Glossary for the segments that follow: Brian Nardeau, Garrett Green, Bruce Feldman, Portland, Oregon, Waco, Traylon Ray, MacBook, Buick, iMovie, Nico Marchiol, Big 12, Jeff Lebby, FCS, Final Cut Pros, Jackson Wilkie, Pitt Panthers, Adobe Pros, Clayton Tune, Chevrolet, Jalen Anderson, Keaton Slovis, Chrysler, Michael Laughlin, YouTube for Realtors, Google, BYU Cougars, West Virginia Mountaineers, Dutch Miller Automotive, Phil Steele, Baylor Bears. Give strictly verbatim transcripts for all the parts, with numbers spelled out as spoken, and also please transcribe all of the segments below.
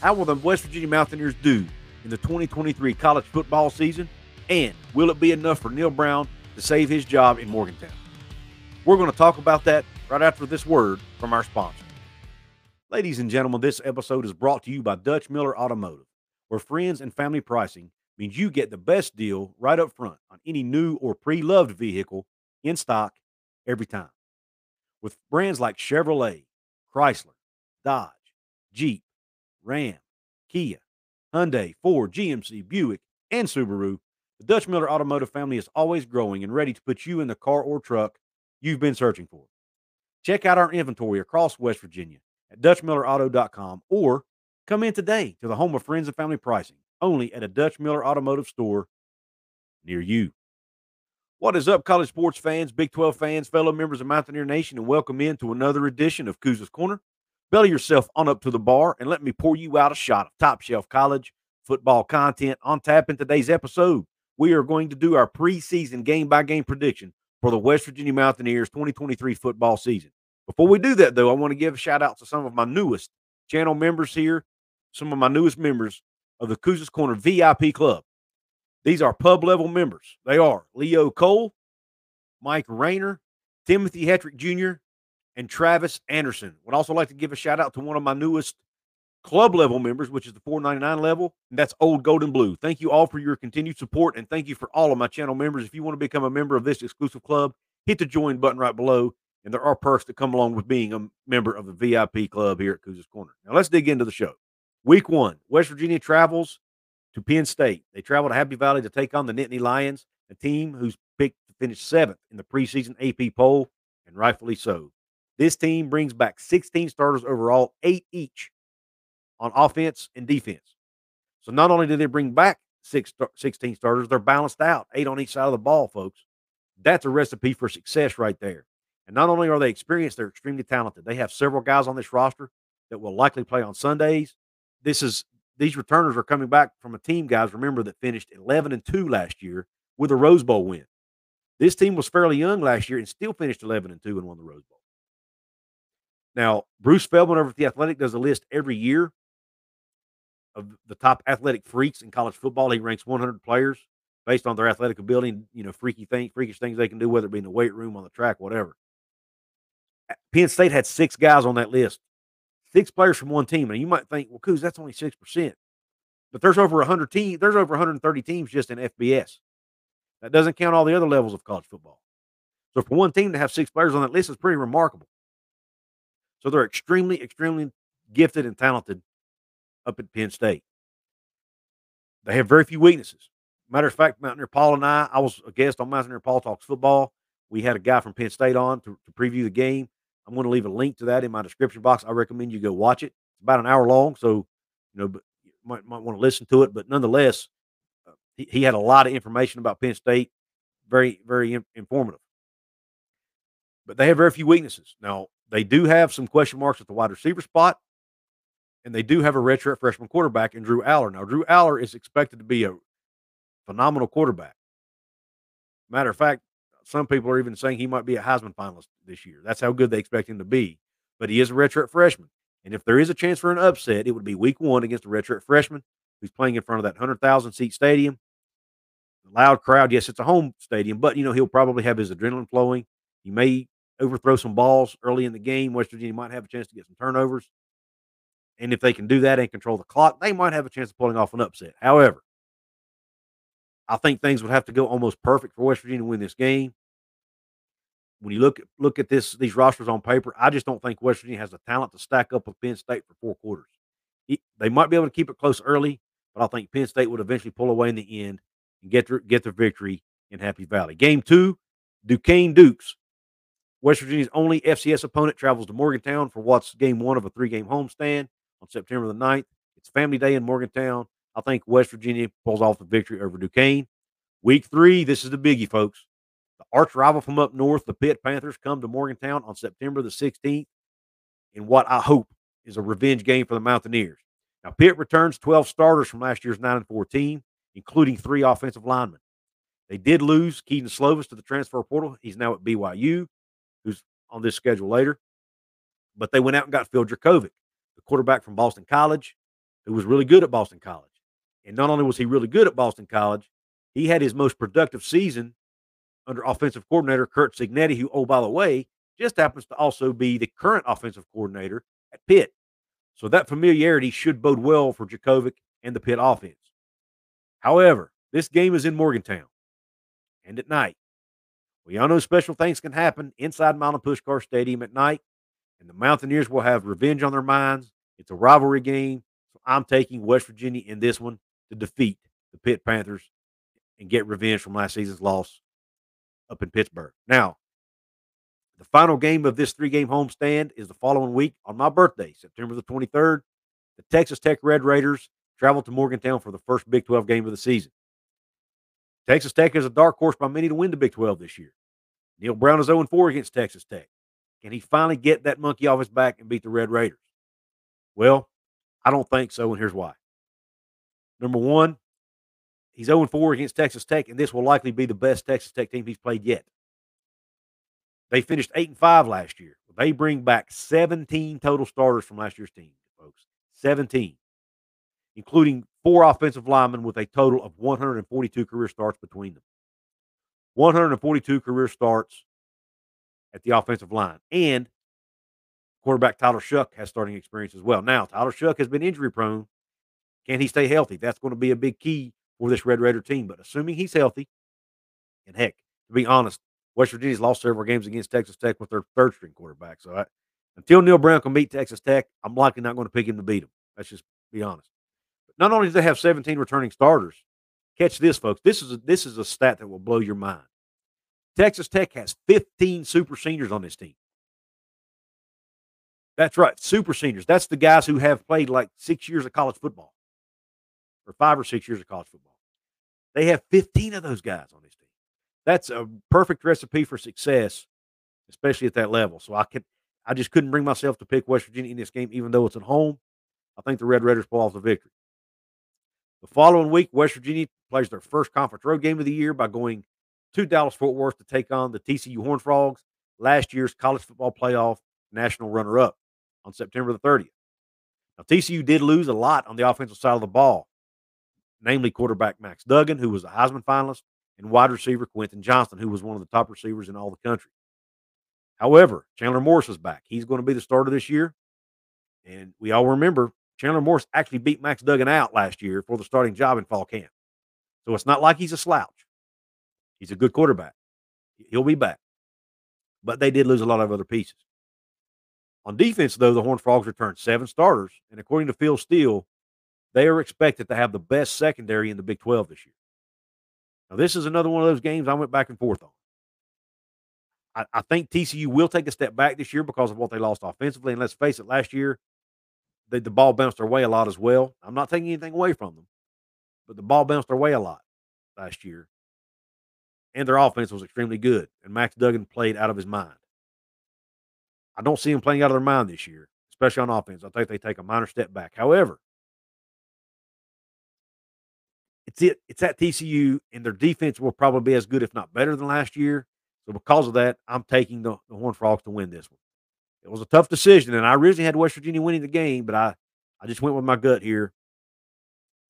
How will the West Virginia Mountaineers do in the twenty twenty-three college football season? And will it be enough for Neal Brown to save his job in Morgantown? We're going to talk about that right after this word from our sponsor. Ladies and gentlemen, this episode is brought to you by Dutch Miller Automotive, where friends and family pricing means you get the best deal right up front on any new or pre-loved vehicle in stock every time. With brands like Chevrolet, Chrysler, Dodge, Jeep, Ram, Kia, Hyundai, Ford, G M C, Buick, and Subaru, the Dutch Miller Automotive family is always growing and ready to put you in the car or truck you've been searching for. Check out our inventory across West Virginia at Dutch Miller Auto dot com or come in today to the home of friends and family pricing, only at a Dutch Miller Automotive store near you. What is up, college sports fans, Big twelve fans, fellow members of Mountaineer Nation, and welcome in to another edition of Couz's Corner. Belly yourself on up to the bar and let me pour you out a shot of top-shelf college football content on tap in today's episode. We are going to do our preseason game-by-game prediction for the West Virginia Mountaineers twenty twenty-three football season. Before we do that, though, I want to give a shout-out to some of my newest channel members here, some of my newest members of the Couz's Corner V I P Club. These are pub-level members. They are Leo Cole, Mike Rayner, Timothy Hetrick Junior, and Travis Anderson. Would also like to give a shout-out to one of my newest club-level members, which is the four ninety-nine level, and that's Old Golden Blue. Thank you all for your continued support, and thank you for all of my channel members. If you want to become a member of this exclusive club, hit the join button right below, and there are perks that come along with being a member of the V I P Club here at Couz's Corner. Now, let's dig into the show. Week one, West Virginia travels to Penn State. They travel to Happy Valley to take on the Nittany Lions, a team who's picked to finish seventh in the preseason A P poll, and rightfully so. This team brings back sixteen starters overall, eight each on offense and defense. So not only do they bring back six, sixteen starters, they're balanced out, eight on each side of the ball, folks. That's a recipe for success right there. And not only are they experienced, they're extremely talented. They have several guys on this roster that will likely play on Sundays. This is These returners are coming back from a team, guys, remember, that finished eleven and two last year with a Rose Bowl win. This team was fairly young last year and still finished eleven and two and won the Rose Bowl. Now, Bruce Feldman over at The Athletic does a list every year of the top athletic freaks in college football. He ranks one hundred players based on their athletic ability and, you know, freaky things, freakish things they can do, whether it be in the weight room, on the track, whatever. Penn State had six guys on that list, six players from one team. And you might think, well, Couz, that's only six percent. But there's over one hundred teams. There's over one hundred thirty teams just in F B S. That doesn't count all the other levels of college football. So for one team to have six players on that list is pretty remarkable. So they're extremely, extremely gifted and talented up at Penn State. They have very few weaknesses. Matter of fact, Mountaineer Paul and I, I was a guest on Mountaineer Paul Talks Football. We had a guy from Penn State on to, to preview the game. I'm going to leave a link to that in my description box. I recommend you go watch it. It's about an hour long, so you know, but you might, might want to listen to it. But nonetheless, uh, he, he had a lot of information about Penn State. Very, very in, informative. But they have very few weaknesses. Now, they do have some question marks at the wide receiver spot, and they do have a redshirt freshman quarterback in Drew Aller. Now, Drew Aller is expected to be a phenomenal quarterback. Matter of fact, some people are even saying he might be a Heisman finalist this year. That's how good they expect him to be. But he is a redshirt freshman, and if there is a chance for an upset, it would be week one against a redshirt freshman who's playing in front of that one hundred thousand seat stadium. The loud crowd, yes, it's a home stadium, but, you know, he'll probably have his adrenaline flowing. He may overthrow some balls early in the game. West Virginia might have a chance to get some turnovers. And if they can do that and control the clock, they might have a chance of pulling off an upset. However, I think things would have to go almost perfect for West Virginia to win this game. When you look at, look at this, these rosters on paper, I just don't think West Virginia has the talent to stack up with Penn State for four quarters. It, they might be able to keep it close early, but I think Penn State would eventually pull away in the end and get their, get their victory in Happy Valley. Game two, Duquesne Dukes. West Virginia's only F C S opponent travels to Morgantown for what's game one of a three-game homestand on September the ninth. It's family day in Morgantown. I think West Virginia pulls off the victory over Duquesne. Week three, this is the biggie, folks. The arch rival from up north, the Pitt Panthers, come to Morgantown on September the sixteenth in what I hope is a revenge game for the Mountaineers. Now, Pitt returns twelve starters from last year's nine and four team, including three offensive linemen. They did lose Keaton Slovis to the transfer portal. He's now at B Y U, who's on this schedule later. But they went out and got Phil Jurkovec, the quarterback from Boston College. who was really good at Boston College. And not only was he really good at Boston College, he had his most productive season under offensive coordinator Kurt Cignetti, who, oh, by the way, just happens to also be the current offensive coordinator at Pitt. So that familiarity should bode well for Jurkovec and the Pitt offense. However, this game is in Morgantown and at night. We all know special things can happen inside Mountain Pushkar Stadium at night, and the Mountaineers will have revenge on their minds. It's a rivalry game, so I'm taking West Virginia in this one to defeat the Pitt Panthers and get revenge from last season's loss up in Pittsburgh. Now, the final game of this three-game homestand is the following week on my birthday, September the twenty-third. The Texas Tech Red Raiders travel to Morgantown for the first Big twelve game of the season. Texas Tech is a dark horse by many to win the Big twelve this year. Neal Brown is oh and four against Texas Tech. Can he finally get that monkey off his back and beat the Red Raiders? Well, I don't think so, and here's why. Number one, he's oh and four against Texas Tech, and this will likely be the best Texas Tech team he's played yet. They finished eight and five last year. They bring back seventeen total starters from last year's team, folks. seventeen, including four offensive linemen with a total of one hundred forty-two career starts between them. one hundred forty-two career starts at the offensive line. And quarterback Tyler Shuck has starting experience as well. Now, Tyler Shuck has been injury-prone. Can he stay healthy? That's going to be a big key for this Red Raider team. But assuming he's healthy, and heck, to be honest, West Virginia's lost several games against Texas Tech with their third-string quarterback. So I, until Neal Brown can beat Texas Tech, I'm likely not going to pick him to beat him. Let's just be honest. But not only do they have seventeen returning starters, catch this, folks. This is a, this is a stat that will blow your mind. Texas Tech has fifteen super seniors on this team. That's right, super seniors. That's the guys who have played like six years of college football or five or six years of college football. They have fifteen of those guys on this team. That's a perfect recipe for success, especially at that level. So I could, I just couldn't bring myself to pick West Virginia in this game, even though it's at home. I think the Red Raiders pull off the victory. The following week, West Virginia plays their first conference road game of the year by going to Dallas-Fort Worth to take on the T C U Horned Frogs, last year's college football playoff national runner-up on September the thirtieth. Now, T C U did lose a lot on the offensive side of the ball, namely quarterback Max Duggan, who was a Heisman finalist, and wide receiver Quentin Johnston, who was one of the top receivers in all the country. However, Chandler Morris is back. He's going to be the starter this year. And we all remember Chandler Morris actually beat Max Duggan out last year for the starting job in fall camp. So it's not like he's a slouch. He's a good quarterback. He'll be back. But they did lose a lot of other pieces. On defense, though, the Horned Frogs returned seven starters. And according to Phil Steele, they are expected to have the best secondary in the Big twelve this year. Now, this is another one of those games I went back and forth on. I, I think T C U will take a step back this year because of what they lost offensively. And let's face it, last year, they, the ball bounced their way a lot as well. I'm not taking anything away from them, but the ball bounced their way a lot last year. And their offense was extremely good. And Max Duggan played out of his mind. I don't see him playing out of their mind this year, especially on offense. I think they take a minor step back. However, It's it. It's at T C U, and their defense will probably be as good, if not better, than last year. So because of that, I'm taking the, the Horned Frogs to win this one. It was a tough decision, and I originally had West Virginia winning the game, but I, I just went with my gut here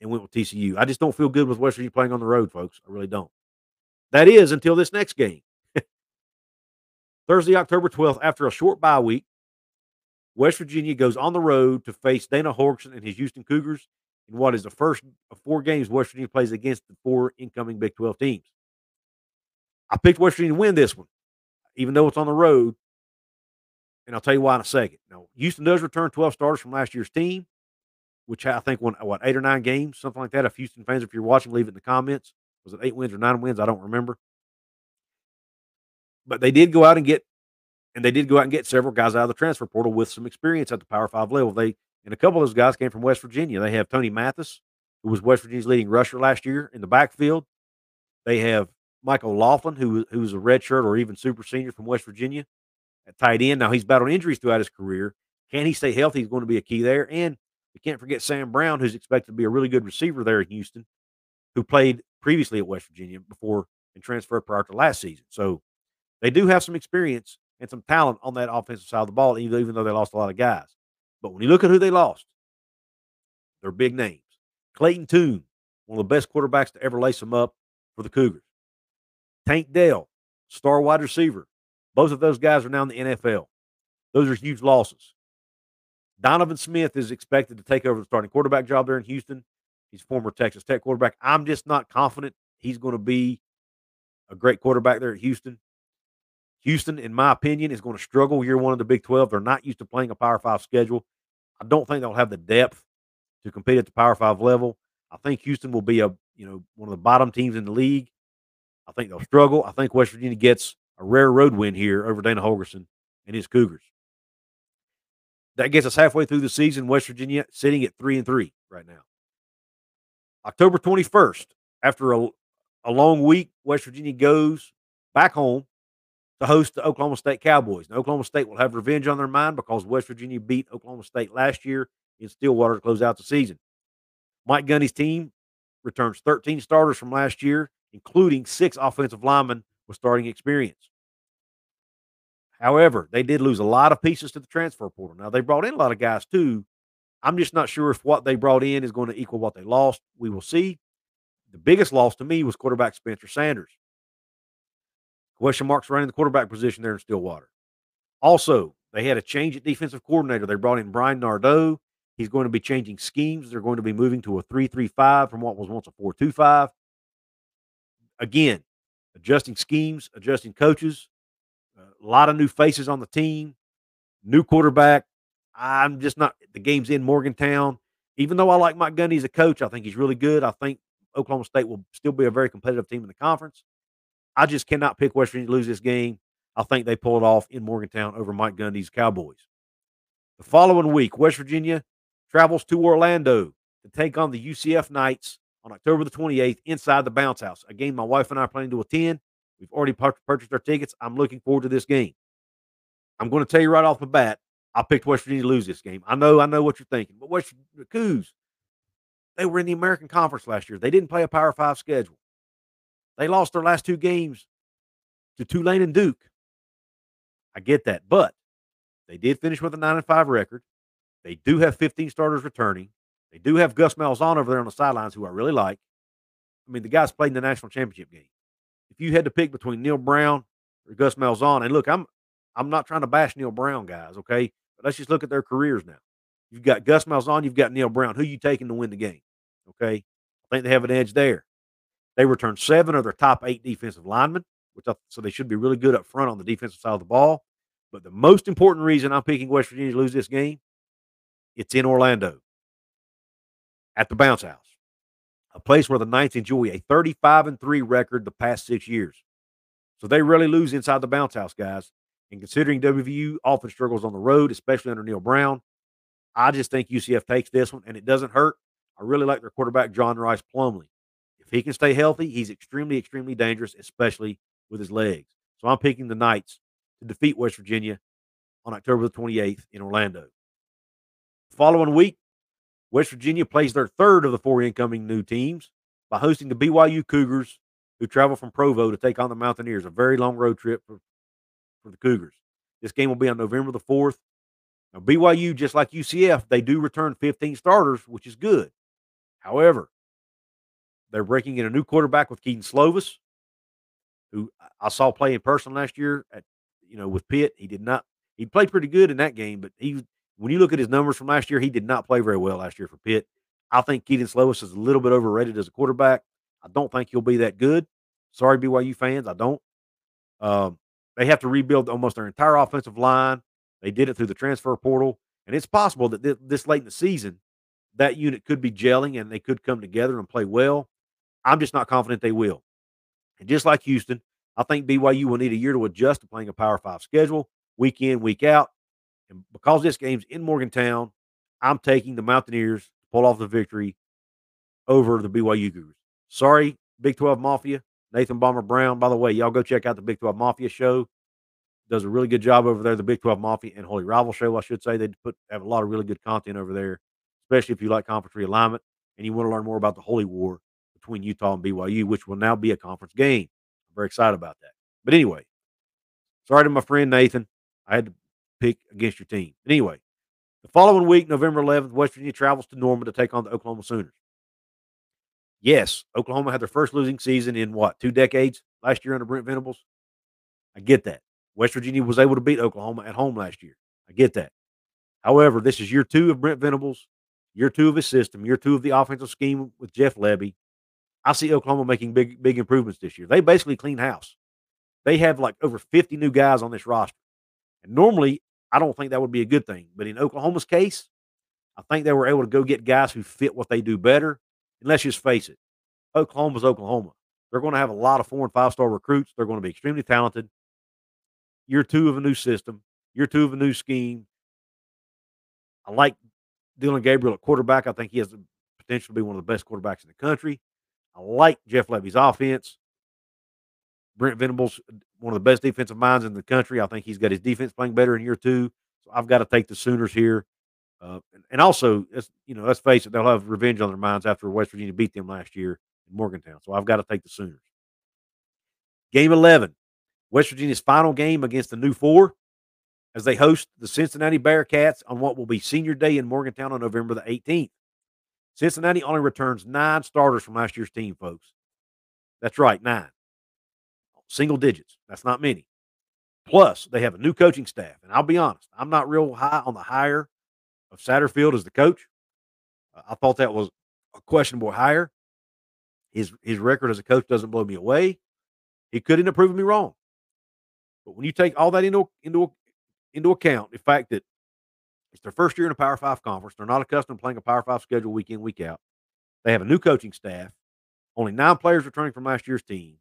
and went with T C U. I just don't feel good with West Virginia playing on the road, folks. I really don't. That is until this next game. Thursday, October twelfth, after a short bye week, West Virginia goes on the road to face Dana Holgorsen and his Houston Cougars. In what is the first of four games West Virginia plays against the four incoming Big twelve teams. I picked West Virginia to win this one, even though it's on the road, and I'll tell you why in a second. Now, Houston does return twelve starters from last year's team, which I think won, what, eight or nine games, something like that. If Houston fans, if you're watching, leave it in the comments. Was it eight wins or nine wins? I don't remember. But they did go out and get, and they did go out and get several guys out of the transfer portal with some experience at the Power Five level. They And a couple of those guys came from West Virginia. They have Tony Mathis, who was West Virginia's leading rusher last year in the backfield. They have Michael Laughlin, who, who's a redshirt or even super senior from West Virginia at tight end. Now, he's battled injuries throughout his career. Can he stay healthy is going to be a key there. And we can't forget Sam Brown, who's expected to be a really good receiver there in Houston, who played previously at West Virginia before and transferred prior to last season. So they do have some experience and some talent on that offensive side of the ball, even though they lost a lot of guys. But when you look at who they lost, They're big names. Clayton Tune, one of the best quarterbacks to ever lace them up for the Cougars. Tank Dell, star wide receiver. Both of those guys are now in the N F L. Those are huge losses. Donovan Smith is expected to take over the starting quarterback job there in Houston. He's a former Texas Tech quarterback. I'm just not confident he's going to be a great quarterback there at Houston. Houston, in my opinion, is going to struggle year one of the Big twelve. They're not used to playing a Power five schedule. I don't think they'll have the depth to compete at the Power five level. I think Houston will be a you know one of the bottom teams in the league. I think they'll struggle. I think West Virginia gets a rare road win here over Dana Holgorsen and his Cougars. That gets us halfway through the season. West Virginia sitting at three and three right now. October twenty-first, after a, a long week, West Virginia goes back home to host the Oklahoma State Cowboys. Now, Oklahoma State will have revenge on their mind because West Virginia beat Oklahoma State last year in Stillwater to close out the season. Mike Gundy's team returns thirteen starters from last year, including six offensive linemen with starting experience. However, they did lose a lot of pieces to the transfer portal. Now, they brought in a lot of guys, too. I'm just not sure if what they brought in is going to equal what they lost. We will see. The biggest loss to me was quarterback Spencer Sanders. Question marks running the quarterback position there in Stillwater. Also, they had a change at defensive coordinator. They brought in Brian Nardeau. He's going to be changing schemes. They're going to be moving to a three three five from what was once a four two five. Again, adjusting schemes, adjusting coaches, a lot of new faces on the team, new quarterback. I'm just not – the game's in Morgantown. Even though I like Mike Gundy as a coach, I think he's really good. I think Oklahoma State will still be a very competitive team in the conference. I just cannot pick West Virginia to lose this game. I think they pull it off in Morgantown over Mike Gundy's Cowboys. The following week, West Virginia travels to Orlando to take on the U C F Knights on October the twenty-eighth inside the Bounce House. A game my wife and I are planning to attend. We've already purchased our tickets. I'm looking forward to this game. I'm going to tell you right off the bat, I picked West Virginia to lose this game. I know, I know what you're thinking. But West Virginia, the Cougs, they were in the American Conference last year. They didn't play a Power Five schedule. They lost their last two games to Tulane and Duke. I get that, but they did finish with a nine and five record. They do have fifteen starters returning. They do have Gus Malzahn over there on the sidelines, who I really like. I mean, the guy's played in the national championship game. If you had to pick between Neal Brown or Gus Malzahn, and look, I'm I'm not trying to bash Neal Brown, guys, okay? But let's just look at their careers now. You've got Gus Malzahn, you've got Neal Brown. Who you taking to win the game? Okay, I think they have an edge there. They return seven of their top eight defensive linemen, which I, so they should be really good up front on the defensive side of the ball. But the most important reason I'm picking West Virginia to lose this game, it's in Orlando at the Bounce House, a place where the Knights enjoy a thirty-five and three record the past six years. So they really lose inside the Bounce House, guys. And considering W V U often struggles on the road, especially under Neal Brown, I just think U C F takes this one, and it doesn't hurt. I really like their quarterback, John Rice Plumlee. If he can stay healthy, he's extremely, extremely dangerous, especially with his legs. So I'm picking the Knights to defeat West Virginia on October the twenty-eighth in Orlando. The following week, West Virginia plays their third of the four incoming new teams by hosting the B Y U Cougars, who travel from Provo to take on the Mountaineers, a very long road trip for for the Cougars. This game will be on November the fourth. Now, B Y U, just like U C F, they do return fifteen starters, which is good. However, they're breaking in a new quarterback with Keaton Slovis, who I saw play in person last year at, you know, with Pitt. He did not, he played pretty good in that game, but he, when you look at his numbers from last year, he did not play very well last year for Pitt. I think Keaton Slovis is a little bit overrated as a quarterback. I don't think he'll be that good. Sorry, B Y U fans, I don't. Um, They have to rebuild almost their entire offensive line. They did it through the transfer portal. And it's possible that th this late in the season, that unit could be gelling and they could come together and play well. I'm just not confident they will. And just like Houston, I think B Y U will need a year to adjust to playing a Power Five schedule, week in, week out. And because this game's in Morgantown, I'm taking the Mountaineers to pull off the victory over the B Y U Cougars. Sorry, Big twelve Mafia. Nathan Bomber Brown, by the way, y'all go check out the Big twelve Mafia show. Does a really good job over there, the Big twelve Mafia and Holy Rival show, I should say. They put have a lot of really good content over there, especially if you like conference realignment and you want to learn more about the Holy War between Utah and B Y U, which will now be a conference game. I'm very excited about that. But anyway, sorry to my friend Nathan. I had to pick against your team. But anyway, the The following week, November eleventh, West Virginia travels to Norman to take on the Oklahoma Sooners. Yes, Oklahoma had their first losing season in, what, two decades last year under Brent Venables? I get that. West Virginia was able to beat Oklahoma at home last year. I get that. However, this is year two of Brent Venables, year two of his system, year two of the offensive scheme with Jeff Lebby. I see Oklahoma making big, big improvements this year. They basically cleaned house. They have like over fifty new guys on this roster. And normally, I don't think that would be a good thing. But in Oklahoma's case, I think they were able to go get guys who fit what they do better. And let's just face it, Oklahoma's Oklahoma. They're going to have a lot of four- and five-star recruits. They're going to be extremely talented. Year two of a new system, year two of a new scheme. I like Dylan Gabriel at quarterback. I think he has the potential to be one of the best quarterbacks in the country. I like Jeff Lebby's offense. Brent Venables, one of the best defensive minds in the country. I think he's got his defense playing better in year two. So I've got to take the Sooners here. Uh, and, and also, you know, let's face it, they'll have revenge on their minds after West Virginia beat them last year in Morgantown. So I've got to take the Sooners. Game eleven, West Virginia's final game against the new four as they host the Cincinnati Bearcats on what will be senior day in Morgantown on November the eighteenth. Cincinnati only returns nine starters from last year's team, folks. That's right, nine. Single digits. That's not many. Plus, they have a new coaching staff. And I'll be honest, I'm not real high on the hire of Satterfield as the coach. Uh, I thought that was a questionable hire. His, his record as a coach doesn't blow me away. He could end up proving me wrong. But when you take all that into, into, into account, the fact that it's their first year in a Power Five conference. They're not accustomed to playing a Power Five schedule week in, week out. They have a new coaching staff, only nine players returning from last year's team,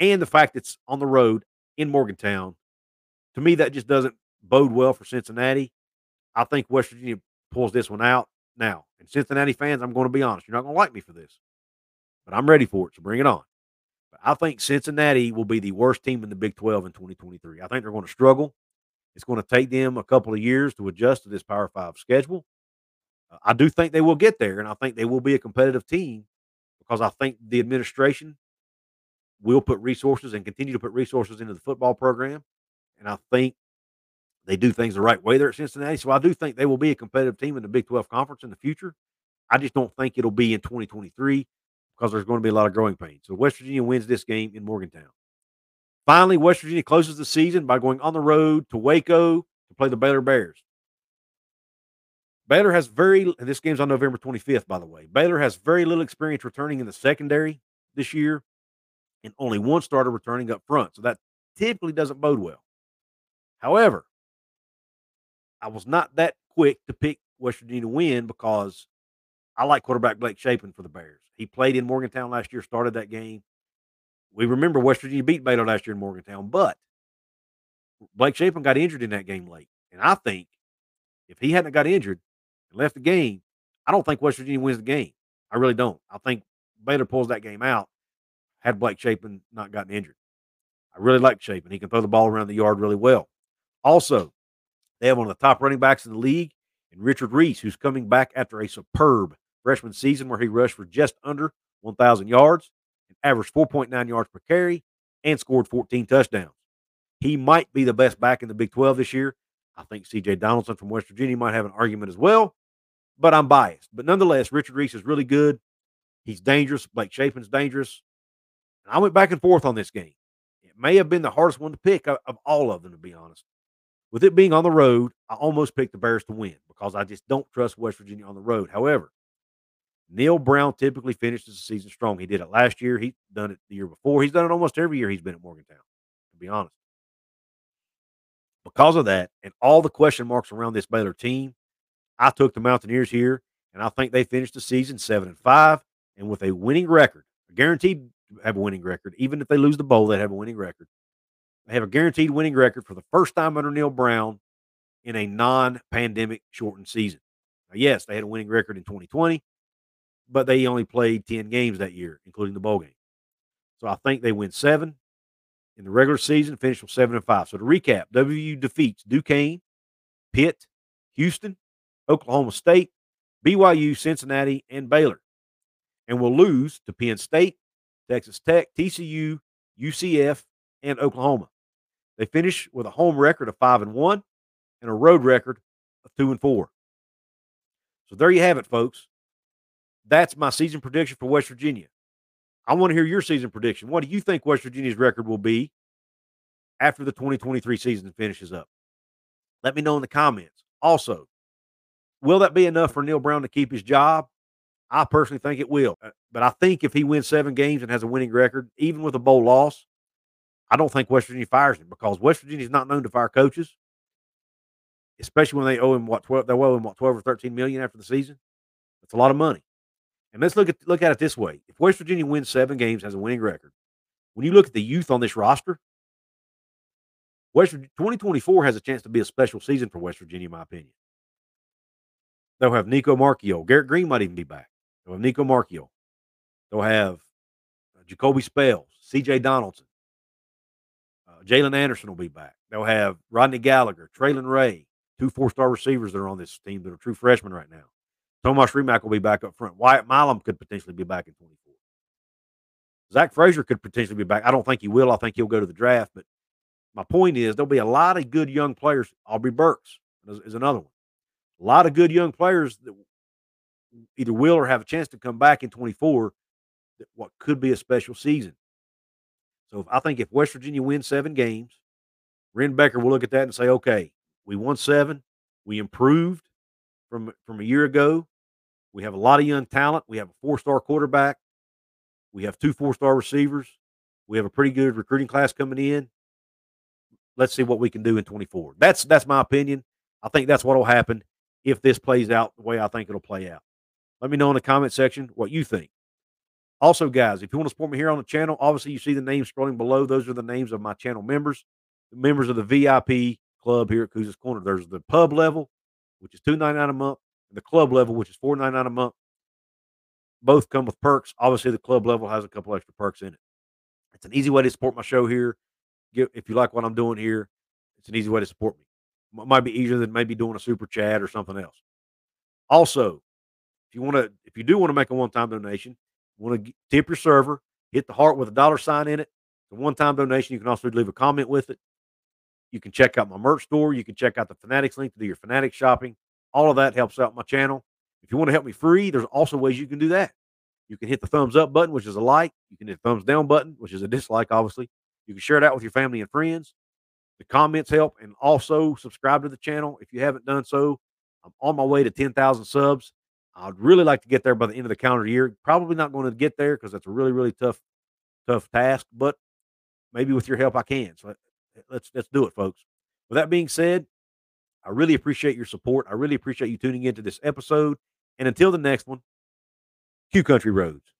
and the fact it's on the road in Morgantown. To me, that just doesn't bode well for Cincinnati. I think West Virginia pulls this one out now. And Cincinnati fans, I'm going to be honest, you're not going to like me for this, but I'm ready for it, so bring it on. But I think Cincinnati will be the worst team in the Big twelve in twenty twenty-three. I think they're going to struggle. It's going to take them a couple of years to adjust to this Power Five schedule. Uh, I do think they will get there, and I think they will be a competitive team because I think the administration will put resources and continue to put resources into the football program, and I think they do things the right way there at Cincinnati. So I do think they will be a competitive team in the Big twelve Conference in the future. I just don't think it'll be in twenty twenty-three because there's going to be a lot of growing pains. So West Virginia wins this game in Morgantown. Finally, West Virginia closes the season by going on the road to Waco to play the Baylor Bears. Baylor has very, and this game's on November twenty-fifth, by the way. Baylor has very little experience returning in the secondary this year and only one starter returning up front. So that typically doesn't bode well. However, I was not that quick to pick West Virginia to win because I like quarterback Blake Shapen for the Bears. He played in Morgantown last year, started that game. We remember West Virginia beat Baylor last year in Morgantown, but Blake Shapen got injured in that game late. And I think if he hadn't got injured and left the game, I don't think West Virginia wins the game. I really don't. I think Baylor pulls that game out had Blake Shapen not gotten injured. I really like Shapen. He can throw the ball around the yard really well. Also, they have one of the top running backs in the league, and Richard Reese, who's coming back after a superb freshman season where he rushed for just under one thousand yards. Averaged four point nine yards per carry, and scored fourteen touchdowns. He might be the best back in the Big twelve this year. I think C J. Donaldson from West Virginia might have an argument as well, but I'm biased. But nonetheless, Richard Reese is really good. He's dangerous. Blake Shapen's dangerous. And I went back and forth on this game. It may have been the hardest one to pick of, of all of them, to be honest. With it being on the road, I almost picked the Bears to win because I just don't trust West Virginia on the road. However, Neal Brown typically finishes the season strong. He did it last year. He's done it the year before. He's done it almost every year he's been at Morgantown, to be honest. Because of that and all the question marks around this Baylor team, I took the Mountaineers here, and I think they finished the season seven and five and with a winning record. Guaranteed to have a winning record. Even if they lose the bowl, they have a winning record. They have a guaranteed winning record for the first time under Neal Brown in a non-pandemic shortened season. Now, yes, they had a winning record in twenty twenty. But they only played ten games that year, including the bowl game. So I think they win seven in the regular season, finish with seven and five. So to recap, W U defeats Duquesne, Pitt, Houston, Oklahoma State, B Y U, Cincinnati, and Baylor. And will lose to Penn State, Texas Tech, T C U, U C F, and Oklahoma. They finish with a home record of five and one and a road record of two and four. So there you have it, folks. That's my season prediction for West Virginia. I want to hear your season prediction. What do you think West Virginia's record will be after the twenty twenty-three season finishes up? Let me know in the comments. Also, will that be enough for Neal Brown to keep his job? I personally think it will. But I think if he wins seven games and has a winning record, even with a bowl loss, I don't think West Virginia fires him, because West Virginia is not known to fire coaches, especially when they owe him what twelve they owe him what twelve or thirteen million after the season. That's a lot of money. And let's look at look at it this way: if West Virginia wins seven games, has a winning record, when you look at the youth on this roster, West twenty twenty-four has a chance to be a special season for West Virginia, in my opinion. They'll have Nico Marchiol. Garrett Green might even be back. They'll have Nico Marchiol. They'll have uh, Jacoby Spells, C J. Donaldson. Uh, Jalen Anderson will be back. They'll have Rodney Gallagher, Traylon Ray, two four-star receivers that are on this team that are true freshmen right now. Tomas Remack will be back up front. Wyatt Milam could potentially be back in twenty-four. Zach Frazier could potentially be back. I don't think he will. I think he'll go to the draft. But my point is there'll be a lot of good young players. Aubrey Burks is, is another one. A lot of good young players that either will or have a chance to come back in twenty-four, that what could be a special season. So if, I think if West Virginia wins seven games, Ren Becker will look at that and say, okay, we won seven. We improved from, from a year ago. We have a lot of young talent. We have a four-star quarterback. We have two four-star receivers. We have a pretty good recruiting class coming in. Let's see what we can do in twenty-four. That's, that's my opinion. I think that's what will happen if this plays out the way I think it'll play out. Let me know in the comment section what you think. Also, guys, if you want to support me here on the channel, obviously you see the names scrolling below. Those are the names of my channel members, the members of the V I P club here at Couz's Corner. There's the pub level, which is two ninety-nine a month, and the club level, which is four ninety-nine a month. Both come with perks. Obviously, the club level has a couple extra perks in it. It's an easy way to support my show here. If you like what I'm doing here, it's an easy way to support me. It might be easier than maybe doing a super chat or something else. Also, if you want to, if you do want to make a one-time donation, want to tip your server, hit the heart with a dollar sign in it. It's a one-time donation. You can also leave a comment with it. You can check out my merch store. You can check out the Fanatics link to do your Fanatics shopping. All of that helps out my channel. If you want to help me free, there's also ways you can do that. You can hit the thumbs up button, which is a like. You can hit the thumbs down button, which is a dislike, obviously. You can share it out with your family and friends. The comments help, and also subscribe to the channel if you haven't done so. I'm on my way to ten thousand subs. I'd really like to get there by the end of the calendar year. Probably not going to get there because that's a really, really tough, tough task, but maybe with your help I can. So let's, let's do it, folks. With that being said, I really appreciate your support. I really appreciate you tuning into this episode. And until the next one, Q Country Roads.